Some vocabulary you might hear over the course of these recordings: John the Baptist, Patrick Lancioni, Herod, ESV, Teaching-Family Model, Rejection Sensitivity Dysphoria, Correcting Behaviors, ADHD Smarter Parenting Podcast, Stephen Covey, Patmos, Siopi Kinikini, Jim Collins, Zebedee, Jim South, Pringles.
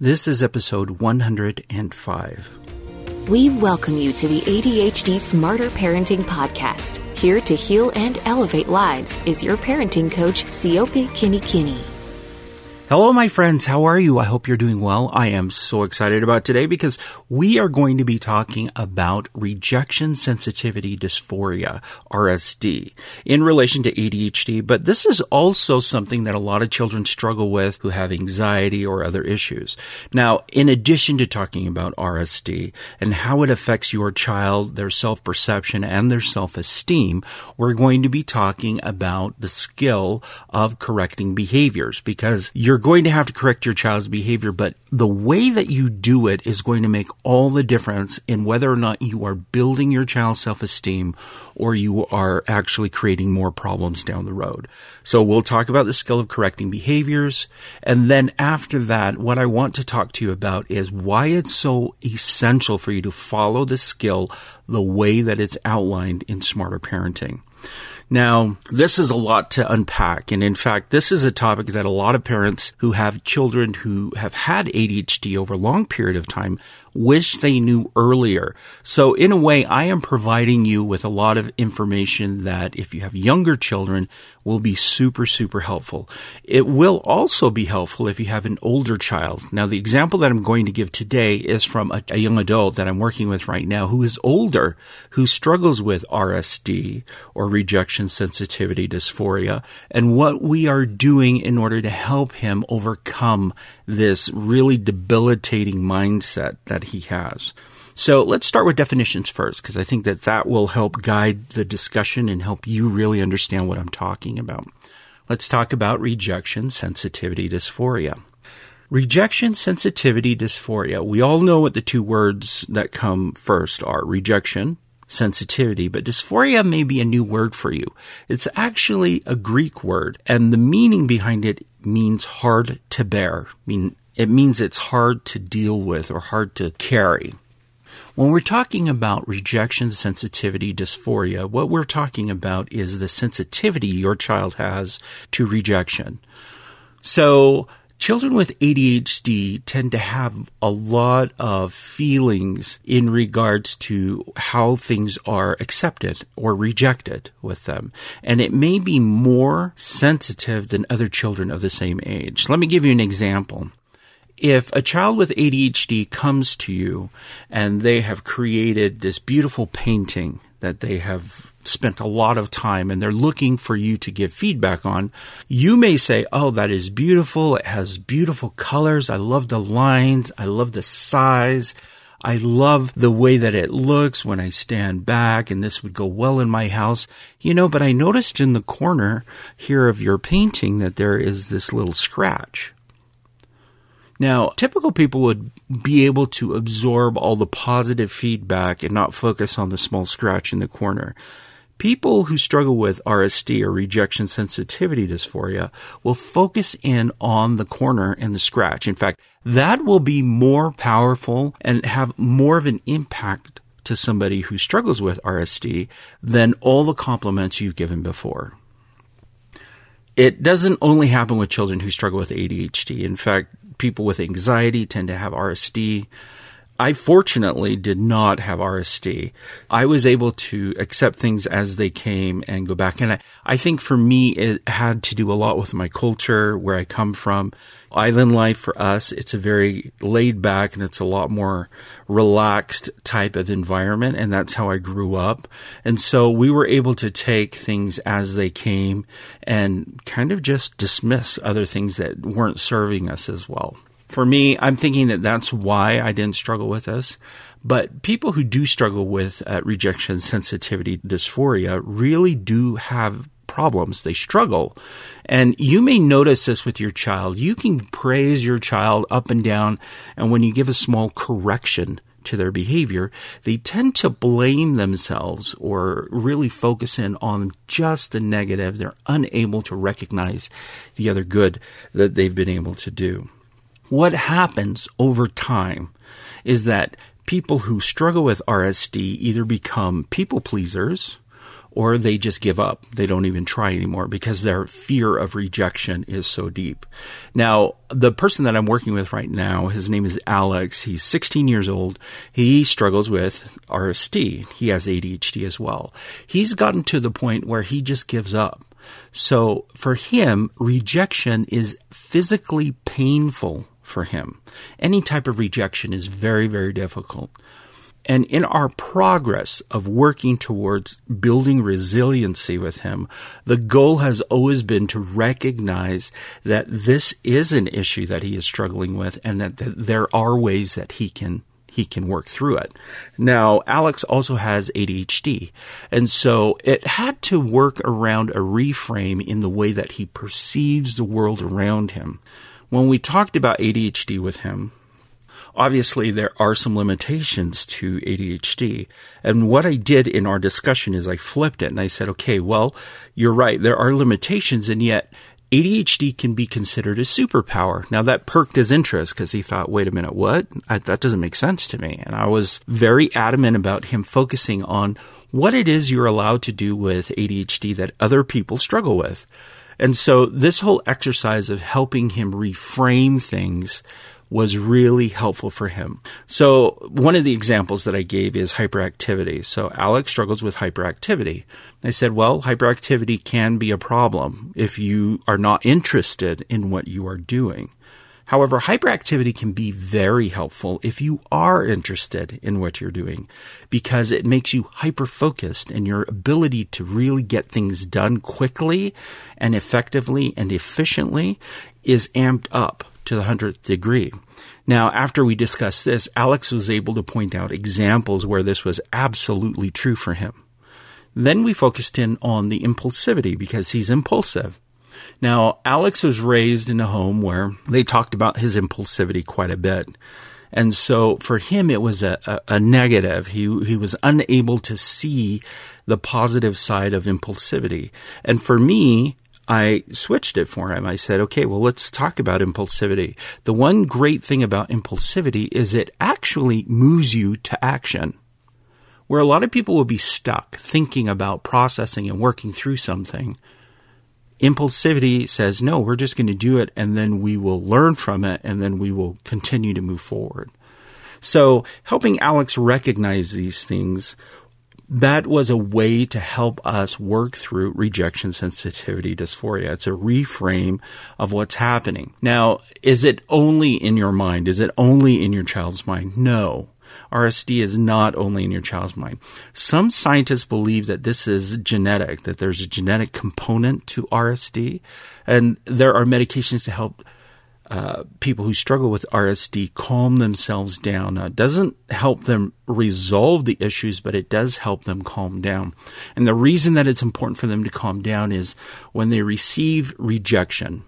This is episode 105. We welcome you to the ADHD Smarter Parenting Podcast. Here to heal and elevate lives is your parenting coach, Siopi Kinikini. Hello, my friends. How are you? I hope you're doing well. I am so excited about today because we are going to be talking about rejection sensitivity dysphoria, RSD, in relation to ADHD. But this is also something that a lot of children struggle with who have anxiety or other issues. Now, in addition to talking about RSD and how it affects your child, their self-perception, and their self-esteem, we're going to be talking about the skill of correcting behaviors, because you're going to have to correct your child's behavior, but the way that you do it is going to make all the difference in whether or not you are building your child's self-esteem or you are actually creating more problems down the road. So we'll talk about the skill of correcting behaviors. And then after that, what I want to talk to you about is why it's so essential for you to follow the skill the way that it's outlined in Smarter Parenting. Now, this is a lot to unpack. And in fact, this is a topic that a lot of parents who have children who have had ADHD over a long period of time wish they knew earlier. So in a way, I am providing you with a lot of information that if you have younger children will be super, super helpful. It will also be helpful if you have an older child. Now, the example that I'm going to give today is from a young adult that I'm working with right now who is older, who struggles with RSD or rejection sensitivity dysphoria, and what we are doing in order to help him overcome this really debilitating mindset that he has. So let's start with definitions first, because I think that that will help guide the discussion and help you really understand what I'm talking about. Let's talk about rejection sensitivity dysphoria. Rejection sensitivity dysphoria. We all know what the two words that come first are: rejection, sensitivity, but dysphoria may be a new word for you. It's actually a Greek word, and the meaning behind it means hard to bear. It means it's hard to deal with or hard to carry. When we're talking about rejection sensitivity dysphoria, what we're talking about is the sensitivity your child has to rejection. So children with ADHD tend to have a lot of feelings in regards to how things are accepted or rejected with them. And it may be more sensitive than other children of the same age. Let me give you an example. If a child with ADHD comes to you and they have created this beautiful painting that they have spent a lot of time and they're looking for you to give feedback on, you may say, "Oh, that is beautiful. It has beautiful colors. I love the lines. I love the size. I love the way that it looks when I stand back, and this would go well in my house. You know, but I noticed in the corner here of your painting that there is this little scratch." Now, typical people would be able to absorb all the positive feedback and not focus on the small scratch in the corner. People who struggle with RSD or rejection sensitivity dysphoria will focus in on the corner and the scratch. In fact, that will be more powerful and have more of an impact to somebody who struggles with RSD than all the compliments you've given before. It doesn't only happen with children who struggle with ADHD. In fact, people with anxiety tend to have RSD. I fortunately did not have RSD. I was able to accept things as they came and go back. And I think for me, it had to do a lot with my culture, where I come from. Island life for us, it's a very laid back and it's a lot more relaxed type of environment. And that's how I grew up. And so we were able to take things as they came and kind of just dismiss other things that weren't serving us as well. For me, I'm thinking that that's why I didn't struggle with this. But people who do struggle with rejection sensitivity dysphoria really do have problems. They struggle. And you may notice this with your child. You can praise your child up and down. And when you give a small correction to their behavior, they tend to blame themselves or really focus in on just the negative. They're unable to recognize the other good that they've been able to do. What happens over time is that people who struggle with RSD either become people pleasers or they just give up. They don't even try anymore because their fear of rejection is so deep. Now, the person that I'm working with right now, his name is Alex. He's 16 years old. He struggles with RSD. He has ADHD as well. He's gotten to the point where he just gives up. So for him, rejection is physically painful for him. Any type of rejection is very, very difficult. And in our progress of working towards building resiliency with him, the goal has always been to recognize that this is an issue that he is struggling with and that there are ways that he can work through it. Now, Alex also has ADHD, and so it had to work around a reframe in the way that he perceives the world around him. When we talked about ADHD with him, obviously, there are some limitations to ADHD. And what I did in our discussion is I flipped it and I said, okay, well, you're right. There are limitations, and yet ADHD can be considered a superpower. Now, that perked his interest because he thought, wait a minute, what? That doesn't make sense to me. And I was very adamant about him focusing on what it is you're allowed to do with ADHD that other people struggle with. And so this whole exercise of helping him reframe things was really helpful for him. So one of the examples that I gave is hyperactivity. So Alex struggles with hyperactivity. I said, well, hyperactivity can be a problem if you are not interested in what you are doing. However, hyperactivity can be very helpful if you are interested in what you're doing, because it makes you hyper-focused in your ability to really get things done quickly and effectively and efficiently is amped up to the 100th degree. Now, after we discussed this, Alex was able to point out examples where this was absolutely true for him. Then we focused in on the impulsivity because he's impulsive. Now, Alex was raised in a home where they talked about his impulsivity quite a bit. And so for him, it was a negative. He was unable to see the positive side of impulsivity. And for me, I switched it for him. I said, okay, well, let's talk about impulsivity. The one great thing about impulsivity is it actually moves you to action. Where a lot of people will be stuck thinking about processing and working through something, impulsivity says, no, we're just going to do it, and then we will learn from it, and then we will continue to move forward. So helping Alex recognize these things, that was a way to help us work through rejection sensitivity dysphoria. It's a reframe of what's happening. Now, is it only in your mind? Is it only in your child's mind? No. RSD is not only in your child's mind. Some scientists believe that this is genetic, that there's a genetic component to RSD, and there are medications to help people who struggle with RSD calm themselves down. Now, it doesn't help them resolve the issues, but it does help them calm down. And the reason that it's important for them to calm down is when they receive rejection,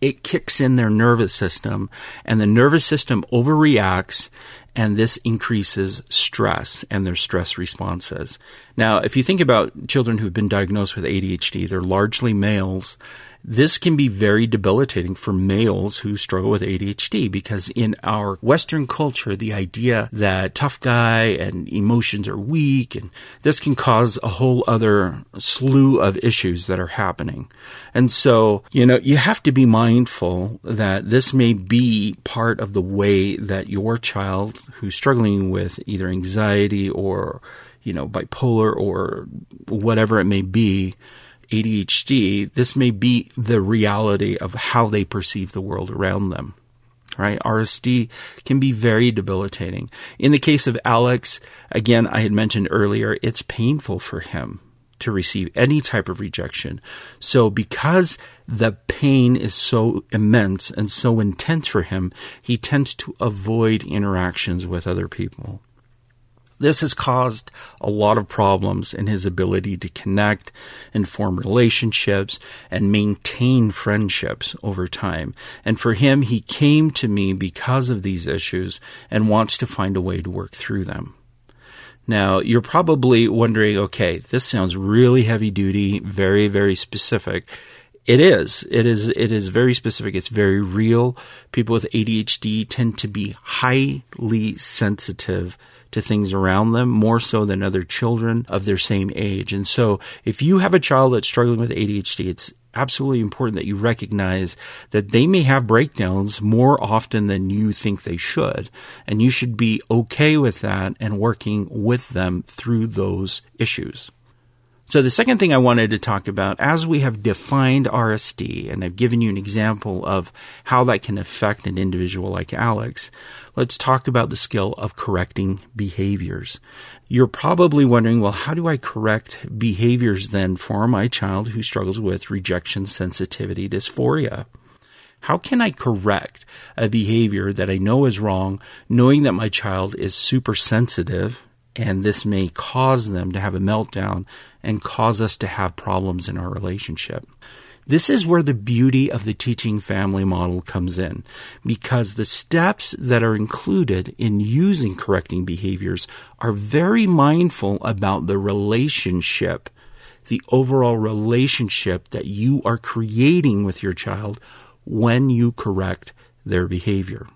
it kicks in their nervous system, and the nervous system overreacts, and this increases stress and their stress responses. Now, if you think about children who've been diagnosed with ADHD, they're largely males. This can be very debilitating for males who struggle with ADHD because in our Western culture, the idea that tough guy and emotions are weak, and this can cause a whole other slew of issues that are happening. And so, you have to be mindful that this may be part of the way that your child who's struggling with either anxiety or, bipolar or whatever it may be, ADHD, this may be the reality of how they perceive the world around them, right? RSD can be very debilitating. In the case of Alex, again, I had mentioned earlier, it's painful for him to receive any type of rejection. So because the pain is so immense and so intense for him, he tends to avoid interactions with other people. This has caused a lot of problems in his ability to connect and form relationships and maintain friendships over time. And for him, he came to me because of these issues and wants to find a way to work through them. Now, you're probably wondering, okay, this sounds really heavy duty, very, very specific. It is very specific. It's very real. People with ADHD tend to be highly sensitive to things around them, more so than other children of their same age. And so if you have a child that's struggling with ADHD, it's absolutely important that you recognize that they may have breakdowns more often than you think they should. And you should be okay with that and working with them through those issues. So the second thing I wanted to talk about, as we have defined RSD, and I've given you an example of how that can affect an individual like Alex, let's talk about the skill of correcting behaviors. You're probably wondering, well, how do I correct behaviors then for my child who struggles with rejection sensitivity dysphoria? How can I correct a behavior that I know is wrong, knowing that my child is super sensitive, and this may cause them to have a meltdown and cause us to have problems in our relationship? This is where the beauty of the teaching family model comes in, because the steps that are included in using correcting behaviors are very mindful about the relationship, the overall relationship that you are creating with your child when you correct their behavior.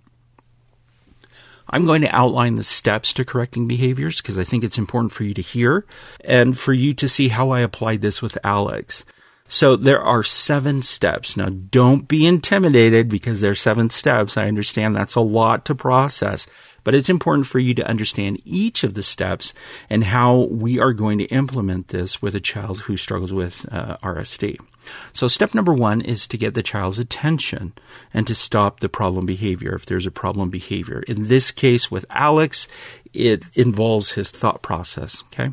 I'm going to outline the steps to correcting behaviors because I think it's important for you to hear and for you to see how I applied this with Alex. So there are 7 steps. Now, don't be intimidated because there are 7 steps. I understand that's a lot to process, but it's important for you to understand each of the steps and how we are going to implement this with a child who struggles with RSD. So step number 1 is to get the child's attention and to stop the problem behavior if there's a problem behavior. In this case with Alex, it involves his thought process. Okay.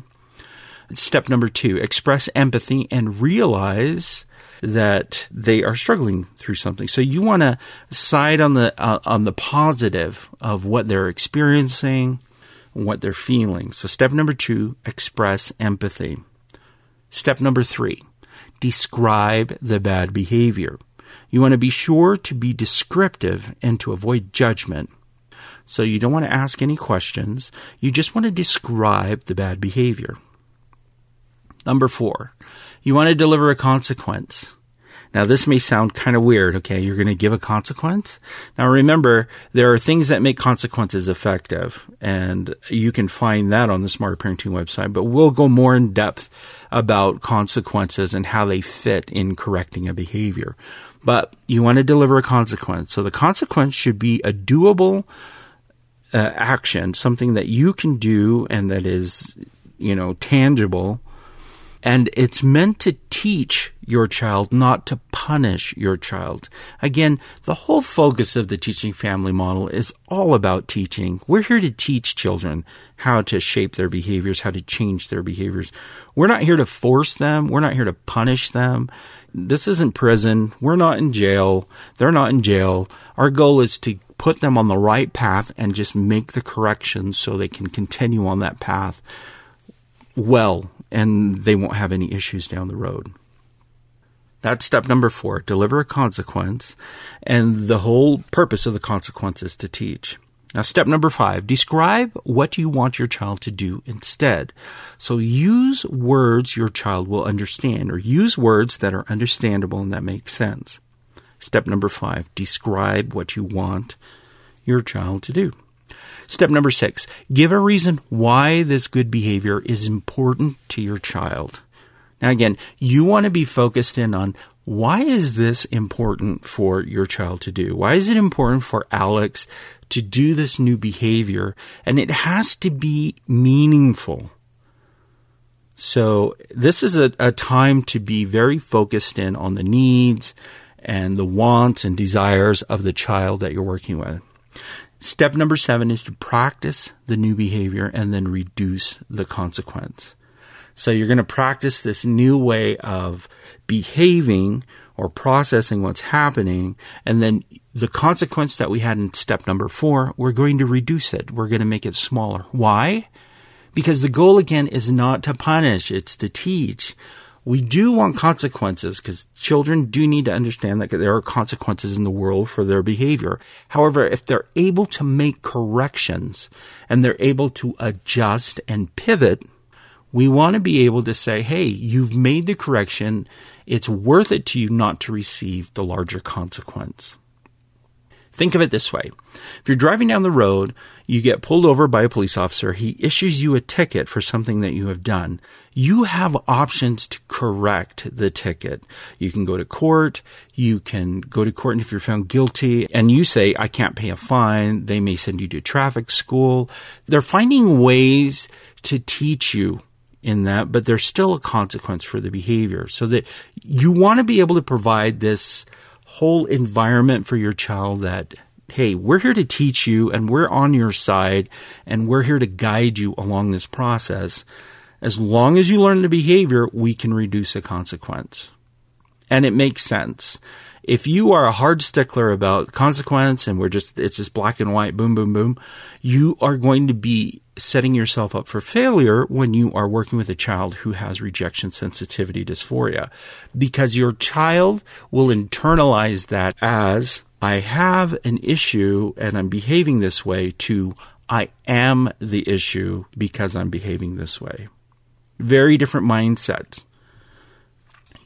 Step number 2, express empathy and realize that they are struggling through something. So you want to side on the positive of what they're experiencing and what they're feeling. So step number 2, express empathy. Step number 3, describe the bad behavior. You want to be sure to be descriptive and to avoid judgment. So you don't want to ask any questions. You just want to describe the bad behavior. Number 4, you want to deliver a consequence. Now, this may sound kind of weird, okay? You're going to give a consequence? Now, remember, there are things that make consequences effective, and you can find that on the Smarter Parenting website, but we'll go more in depth about consequences and how they fit in correcting a behavior. But you want to deliver a consequence. So the consequence should be a doable action, something that you can do and that is, tangible. And it's meant to teach your child, not to punish your child. Again, the whole focus of the teaching family model is all about teaching. We're here to teach children how to shape their behaviors, how to change their behaviors. We're not here to force them. We're not here to punish them. This isn't prison. We're not in jail. They're not in jail. Our goal is to put them on the right path and just make the corrections so they can continue on that path well, and they won't have any issues down the road. That's step number 4, deliver a consequence. And the whole purpose of the consequence is to teach. Now, step number 5, describe what you want your child to do instead. So use words your child will understand, or use words that are understandable and that make sense. Step number 5, describe what you want your child to do. Step number 6, give a reason why this good behavior is important to your child. Now, again, you want to be focused in on why is this important for your child to do? Why is it important for Alex to do this new behavior? And it has to be meaningful. So this is a time to be very focused in on the needs and the wants and desires of the child that you're working with. Step number 7 is to practice the new behavior and then reduce the consequence. So you're going to practice this new way of behaving or processing what's happening. And then the consequence that we had in step number 4, we're going to reduce it. We're going to make it smaller. Why? Because the goal, again, is not to punish. It's to teach. We do want consequences because children do need to understand that there are consequences in the world for their behavior. However, if they're able to make corrections and they're able to adjust and pivot, We want to be able to say, hey, you've made the correction. It's worth it to you not to receive the larger consequence. Think of it this way. If you're driving down the road, you get pulled over by a police officer. He issues you a ticket for something that you have done. You have options to correct the ticket. You can go to court. You can go to court, and if you're found guilty and you say, I can't pay a fine, they may send you to traffic school. They're finding ways to teach you in that, but there's still a consequence for the behavior. So that you want to be able to provide this whole environment for your child that, hey, we're here to teach you and we're on your side and we're here to guide you along this process. As long as you learn the behavior, we can reduce the consequence. And it makes sense. If you are a hard stickler about consequence and it's just black and white, boom, boom, boom, you are going to be setting yourself up for failure when you are working with a child who has rejection sensitivity dysphoria, because your child will internalize that as, I have an issue and I'm behaving this way, to I am the issue because I'm behaving this way. Very different mindsets.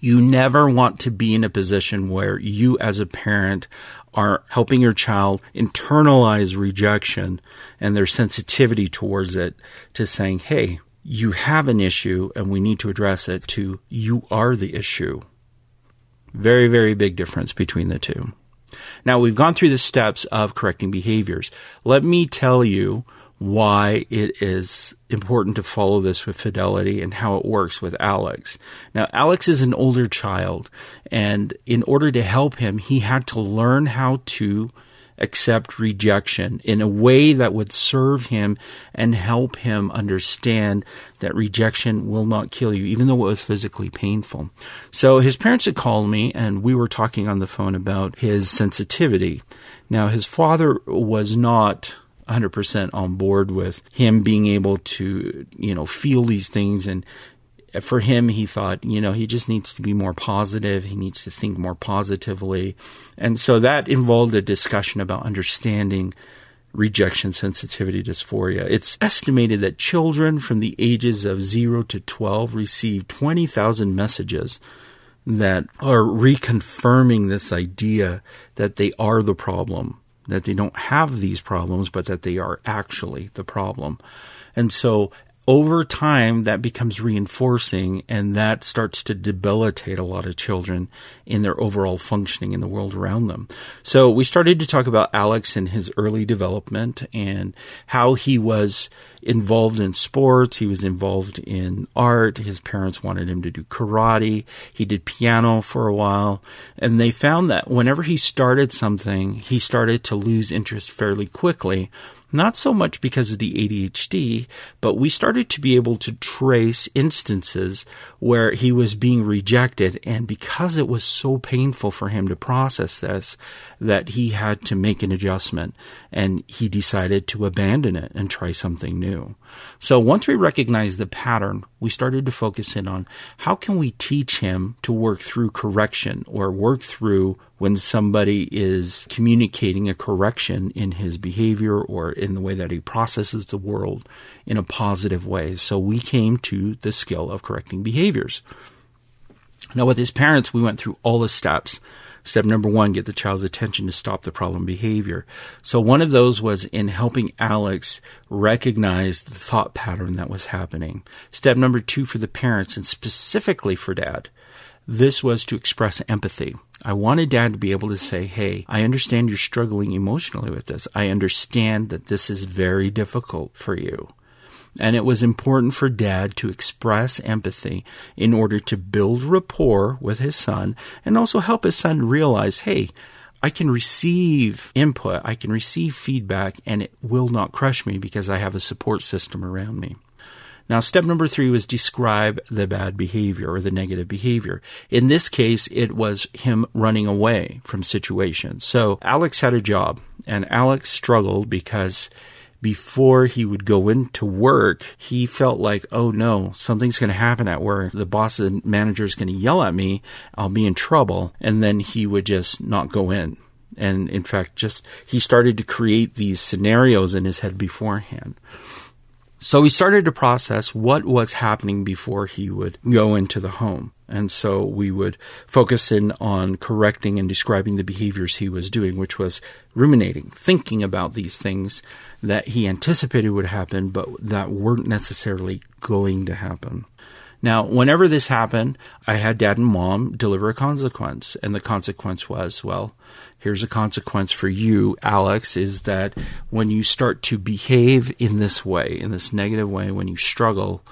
You never want to be in a position where you as a parent are helping your child internalize rejection and their sensitivity towards it, to saying, hey, you have an issue and we need to address it, to you are the issue. Very, very big difference between the two. Now, we've gone through the steps of correcting behaviors. Let me tell you why it is important to follow this with fidelity and how it works with Alex. Now, Alex is an older child, and in order to help him, he had to learn how to accept rejection in a way that would serve him and help him understand that rejection will not kill you, even though it was physically painful. So his parents had called me, and we were talking on the phone about his sensitivity. Now, his father was not 100% on board with him being able to, feel these things. And for him, he thought, he just needs to be more positive. He needs to think more positively. And so that involved a discussion about understanding rejection sensitivity dysphoria. It's estimated that children from the ages of 0 to 12 receive 20,000 messages that are reconfirming this idea that they are the problem, that they don't have these problems, but that they are actually the problem. And so over time, that becomes reinforcing, and that starts to debilitate a lot of children in their overall functioning in the world around them. So we started to talk about Alex and his early development and how he was involved in sports. He was involved in art. His parents wanted him to do karate. He did piano for a while. And they found that whenever he started something, he started to lose interest fairly quickly. Not so much because of the ADHD, but we started to be able to trace instances where he was being rejected. And because it was so painful for him to process this, that he had to make an adjustment, and he decided to abandon it and try something new. So once we recognized the pattern, we started to focus in on how can we teach him to work through correction, or work through when somebody is communicating a correction in his behavior or in the way that he processes the world in a positive way. So we came to the skill of correcting behaviors. Now, with his parents, we went through all the steps. Step number one, get the child's attention to stop the problem behavior. So one of those was in helping Alex recognize the thought pattern that was happening. Step number two for the parents, and specifically for Dad, this was to express empathy. I wanted Dad to be able to say, hey, I understand you're struggling emotionally with this. I understand that this is very difficult for you. And it was important for Dad to express empathy in order to build rapport with his son, and also help his son realize, hey, I can receive input, I can receive feedback, and it will not crush me because I have a support system around me. Now, step number three was describe the bad behavior or the negative behavior. In this case, it was him running away from situations. So Alex had a job, and Alex struggled because before he would go into work, he felt like, oh no, something's going to happen at work. The boss and manager is going to yell at me. I'll be in trouble. And then he would just not go in. And in fact, he started to create these scenarios in his head beforehand. So we started to process what was happening before he would go into the home. And so we would focus in on correcting and describing the behaviors he was doing, which was ruminating, thinking about these things that he anticipated would happen, but that weren't necessarily going to happen. Now, whenever this happened, I had Dad and Mom deliver a consequence. And the consequence was, well, here's a consequence for you, Alex, is that when you start to behave in this way, in this negative way, when you struggle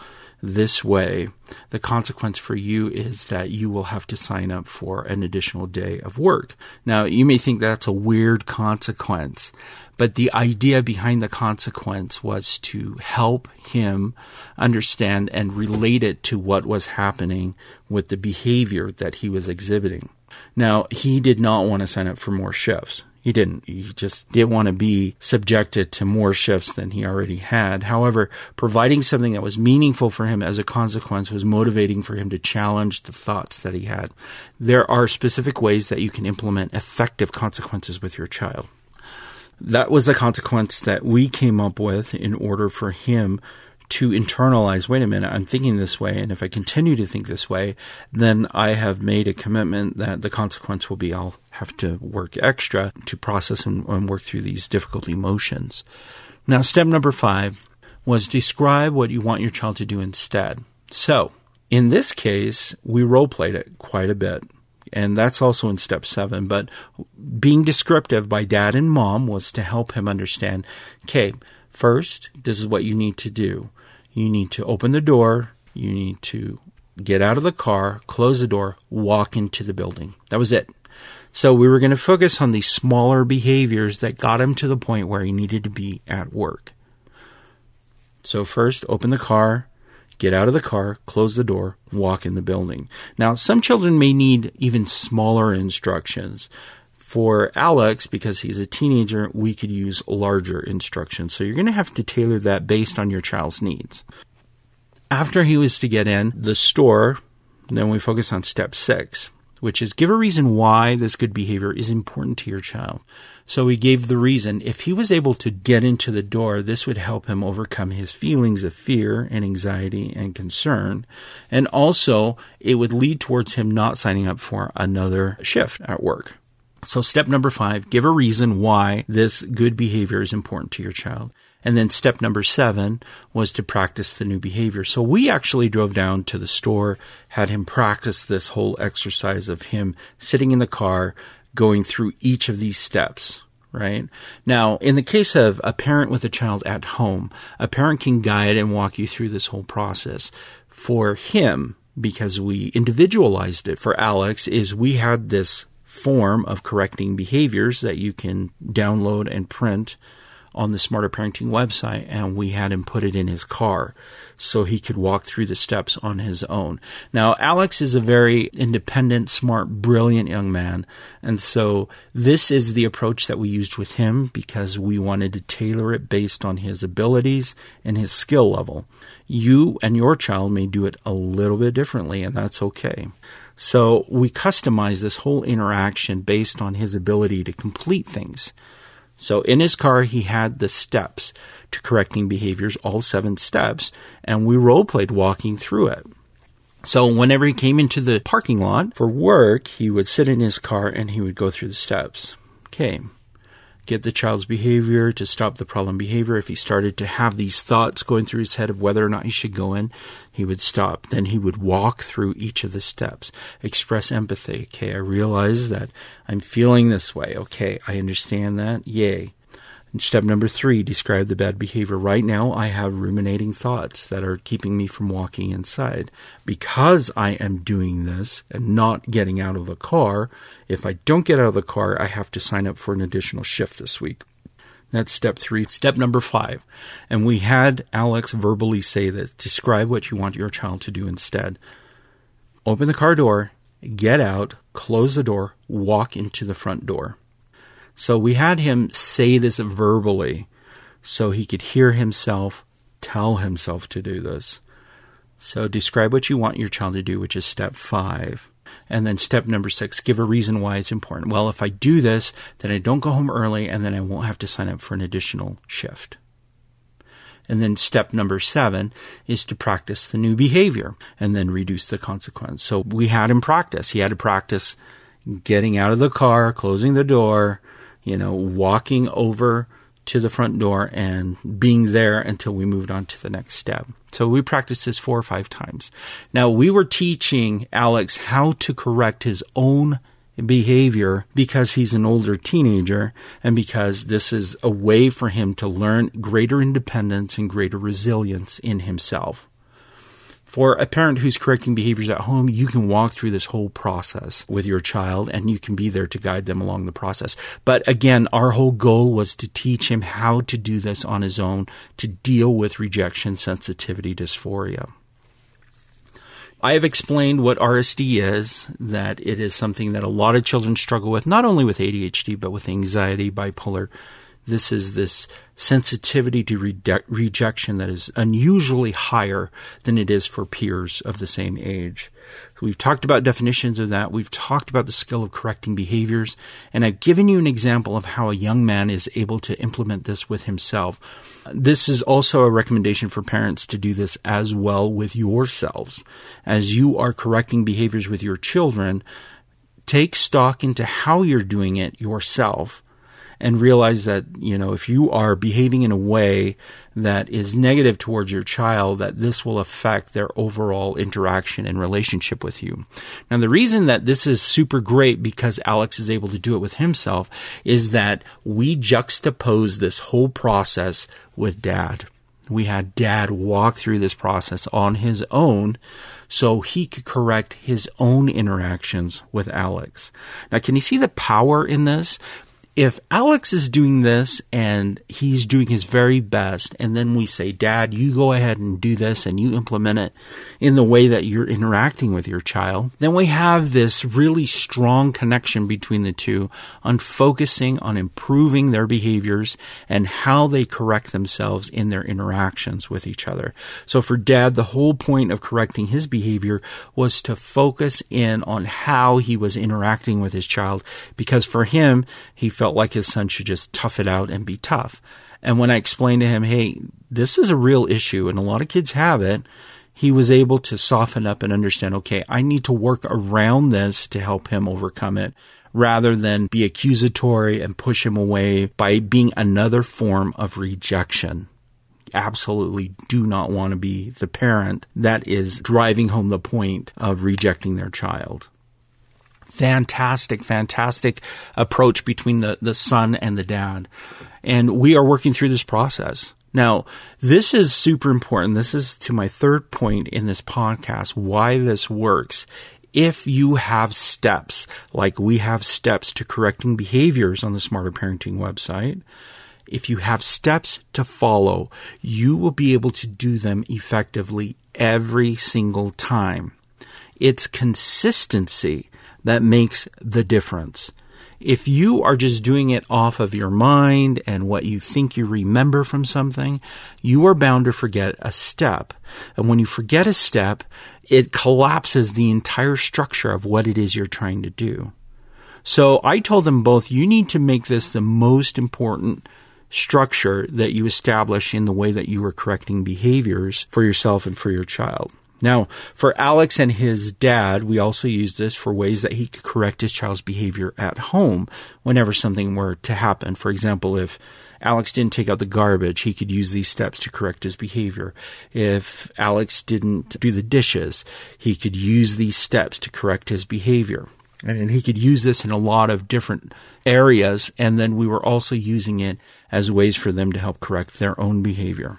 this way, the consequence for you is that you will have to sign up for an additional day of work. Now, you may think that's a weird consequence, but the idea behind the consequence was to help him understand and relate it to what was happening with the behavior that he was exhibiting. Now, he did not want to sign up for more shifts. He didn't. He just didn't want to be subjected to more shifts than he already had. However, providing something that was meaningful for him as a consequence was motivating for him to challenge the thoughts that he had. There are specific ways that you can implement effective consequences with your child. That was the consequence that we came up with in order for him to internalize, wait a minute, I'm thinking this way, and if I continue to think this way, then I have made a commitment that the consequence will be I'll have to work extra to process and work through these difficult emotions. Now, step number 5 was describe what you want your child to do instead. So, in this case, we role-played it quite a bit. And that's also in step 7. But being descriptive by Dad and Mom was to help him understand, okay, first, this is what you need to do. You need to open the door. You need to get out of the car, close the door, walk into the building. That was it. So we were going to focus on these smaller behaviors that got him to the point where he needed to be at work. So first, open the car. Get out of the car, close the door, walk in the building. Now, some children may need even smaller instructions. For Alex, because he's a teenager, we could use larger instructions. So you're going to have to tailor that based on your child's needs. After he was to get in the store, then we focus on step 6, which is give a reason why this good behavior is important to your child. So we gave the reason. If he was able to get into the door, this would help him overcome his feelings of fear and anxiety and concern. And also, it would lead towards him not signing up for another shift at work. So step number 5, give a reason why this good behavior is important to your child. And then step number 7 was to practice the new behavior. So we actually drove down to the store, had him practice this whole exercise of him sitting in the car, going through each of these steps, right? Now, in the case of a parent with a child at home, a parent can guide and walk you through this whole process. For him, because we individualized it for Alex, is we had this form of correcting behaviors that you can download and print on the Smarter Parenting website, and we had him put it in his car so he could walk through the steps on his own. Now, Alex is a very independent, smart, brilliant young man, and so this is the approach that we used with him because we wanted to tailor it based on his abilities and his skill level. You and your child may do it a little bit differently, and that's okay. So we customized this whole interaction based on his ability to complete things. So in his car, he had the steps to correcting behaviors, all 7 steps, and we role-played walking through it. So whenever he came into the parking lot for work, he would sit in his car and he would go through the steps. Okay, get the child's behavior to stop the problem behavior. If he started to have these thoughts going through his head of whether or not he should go in, he would stop. Then he would walk through each of the steps. Express empathy. Okay, I realize that I'm feeling this way. Okay, I understand that. Yay. And step number 3, describe the bad behavior. Right now, I have ruminating thoughts that are keeping me from walking inside. Because I am doing this and not getting out of the car, if I don't get out of the car, I have to sign up for an additional shift this week. That's step 3. Step number 5. And we had Alex verbally say this. Describe what you want your child to do instead. Open the car door, get out, close the door, walk into the front door. So we had him say this verbally so he could hear himself tell himself to do this. So describe what you want your child to do, which is step 5. And then step number 6, give a reason why it's important. Well, if I do this, then I don't go home early and then I won't have to sign up for an additional shift. And then step number 7 is to practice the new behavior and then reduce the consequence. So we had him practice. He had to practice getting out of the car, closing the door, walking over to the front door and being there until we moved on to the next step. So we practiced this 4 or 5 times. Now, we were teaching Alex how to correct his own behavior because he's an older teenager and because this is a way for him to learn greater independence and greater resilience in himself. For a parent who's correcting behaviors at home, you can walk through this whole process with your child and you can be there to guide them along the process. But again, our whole goal was to teach him how to do this on his own, to deal with rejection sensitivity dysphoria. I have explained what RSD is, that it is something that a lot of children struggle with, not only with ADHD, but with anxiety, bipolar. This is this sensitivity to rejection that is unusually higher than it is for peers of the same age. So we've talked about definitions of that. We've talked about the skill of correcting behaviors. And I've given you an example of how a young man is able to implement this with himself. This is also a recommendation for parents to do this as well with yourselves. As you are correcting behaviors with your children, take stock into how you're doing it yourself. And realize that, if you are behaving in a way that is negative towards your child, that this will affect their overall interaction and relationship with you. Now, the reason that this is super great because Alex is able to do it with himself is that we juxtapose this whole process with Dad. We had Dad walk through this process on his own so he could correct his own interactions with Alex. Now, can you see the power in this? If Alex is doing this and he's doing his very best, and then we say, Dad, you go ahead and do this and you implement it in the way that you're interacting with your child, then we have this really strong connection between the two on focusing on improving their behaviors and how they correct themselves in their interactions with each other. So for Dad, the whole point of correcting his behavior was to focus in on how he was interacting with his child, because for him, he felt like his son should just tough it out and be tough. And when I explained to him, hey, this is a real issue and a lot of kids have it, he was able to soften up and understand, okay, I need to work around this to help him overcome it rather than be accusatory and push him away by being another form of rejection. Absolutely do not want to be the parent that is driving home the point of rejecting their child. Fantastic approach between the son and the dad. And we are working through this process. Now, this is super important. This is to my third point in this podcast, why this works. If you have steps, like we have steps to correcting behaviors on the Smarter Parenting website, if you have steps to follow, you will be able to do them effectively every single time. It's consistency that makes the difference. If you are just doing it off of your mind and what you think you remember from something, you are bound to forget a step. And when you forget a step, it collapses the entire structure of what it is you're trying to do. So I told them both, you need to make this the most important structure that you establish in the way that you are correcting behaviors for yourself and for your child. Now, for Alex and his dad, we also used this for ways that he could correct his child's behavior at home whenever something were to happen. For example, if Alex didn't take out the garbage, he could use these steps to correct his behavior. If Alex didn't do the dishes, he could use these steps to correct his behavior. And he could use this in a lot of different areas. And then we were also using it as ways for them to help correct their own behavior.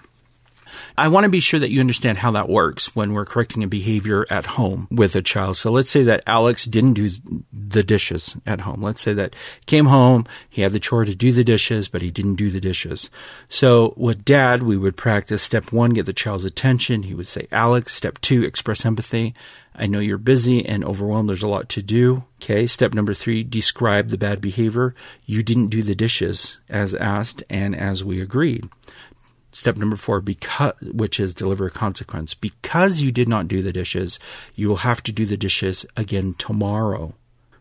I want to be sure that you understand how that works when we're correcting a behavior at home with a child. So let's say that Alex didn't do the dishes at home. Let's say that came home, he had the chore to do the dishes, but he didn't do the dishes. So with Dad, we would practice step 1, get the child's attention. He would say, Alex, step 2, express empathy. I know you're busy and overwhelmed. There's a lot to do. Okay. Step number 3, describe the bad behavior. You didn't do the dishes as asked and as we agreed. Step number 4, which is deliver a consequence. Because you did not do the dishes, you will have to do the dishes again tomorrow.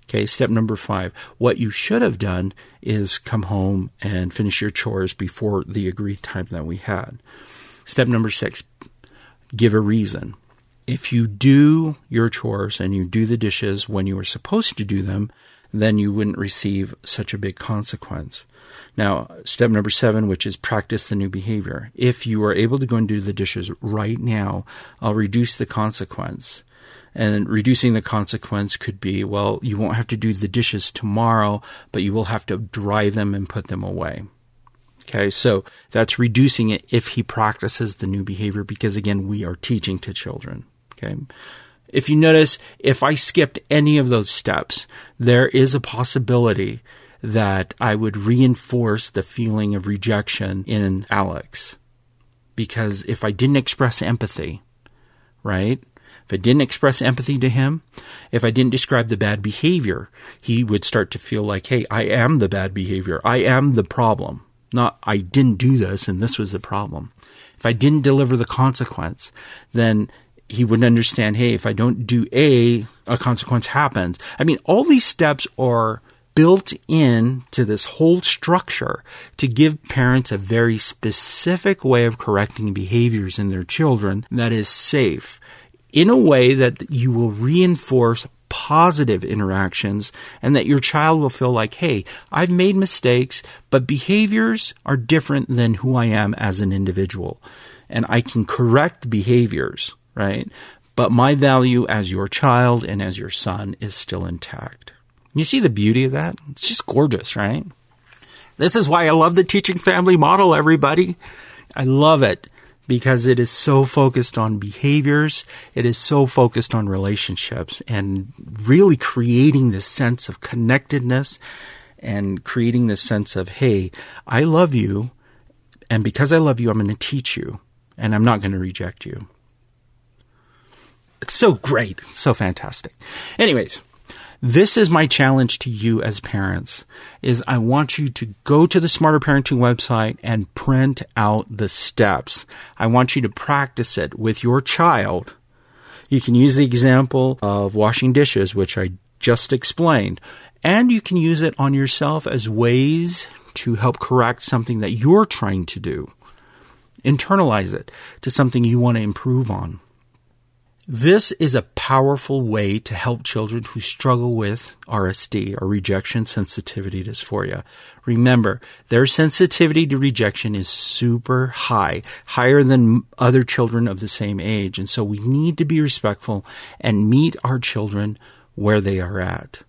Okay. Step number 5, what you should have done is come home and finish your chores before the agreed time that we had. Step number 6, give a reason. If you do your chores and you do the dishes when you were supposed to do them, then you wouldn't receive such a big consequence. Now, step number 7, which is practice the new behavior. If you are able to go and do the dishes right now, I'll reduce the consequence. And reducing the consequence could be, well, you won't have to do the dishes tomorrow, but you will have to dry them and put them away. Okay, so that's reducing it if he practices the new behavior, because again, we are teaching to children. Okay. If you notice, if I skipped any of those steps, there is a possibility that I would reinforce the feeling of rejection in Alex. Because if I didn't express empathy, right? If I didn't express empathy to him, if I didn't describe the bad behavior, he would start to feel like, hey, I am the bad behavior. I am the problem. Not, I didn't do this and this was the problem. If I didn't deliver the consequence, then he wouldn't understand, hey, if I don't do a consequence happens. I mean, all these steps are built in to this whole structure to give parents a very specific way of correcting behaviors in their children that is safe, in a way that you will reinforce positive interactions and that your child will feel like, hey, I've made mistakes, but behaviors are different than who I am as an individual. And I can correct behaviors, right? But my value as your child and as your son is still intact. You see the beauty of that? It's just gorgeous, right? This is why I love the teaching family model, everybody. I love it. Because it is so focused on behaviors, it is so focused on relationships, and really creating this sense of connectedness and creating this sense of, hey, I love you, and because I love you, I'm going to teach you, and I'm not going to reject you. It's so great. It's so fantastic. Anyways, this is my challenge to you as parents, is I want you to go to the Smarter Parenting website and print out the steps. I want you to practice it with your child. You can use the example of washing dishes, which I just explained, and you can use it on yourself as ways to help correct something that you're trying to do. Internalize it to something you want to improve on. This is a powerful way to help children who struggle with RSD, or rejection sensitivity dysphoria. Remember, their sensitivity to rejection is super high, higher than other children of the same age. And so we need to be respectful and meet our children where they are at.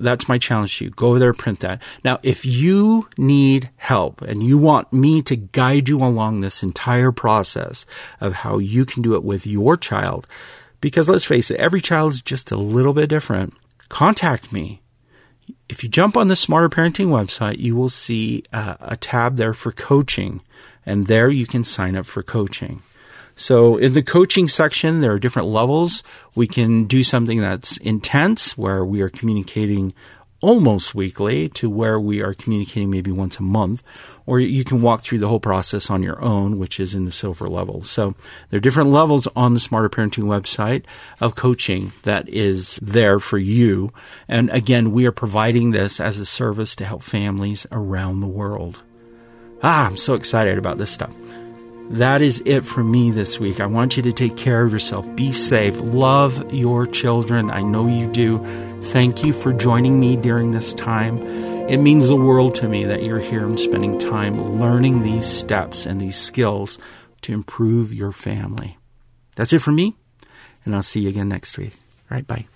That's my challenge to you. Go over there, print that. Now, if you need help and you want me to guide you along this entire process of how you can do it with your child, because let's face it, every child is just a little bit different, contact me. If you jump on the Smarter Parenting website, you will see a tab there for coaching, and there you can sign up for coaching. So in the coaching section, there are different levels. We can do something that's intense, where we are communicating almost weekly, to where we are communicating maybe once a month, or you can walk through the whole process on your own, which is in the silver level. So there are different levels on the Smarter Parenting website of coaching that is there for you. And again, we are providing this as a service to help families around the world. I'm so excited about this stuff. That is it for me this week. I want you to take care of yourself. Be safe. Love your children. I know you do. Thank you for joining me during this time. It means the world to me that you're here and spending time learning these steps and these skills to improve your family. That's it for me, and I'll see you again next week. All right, bye.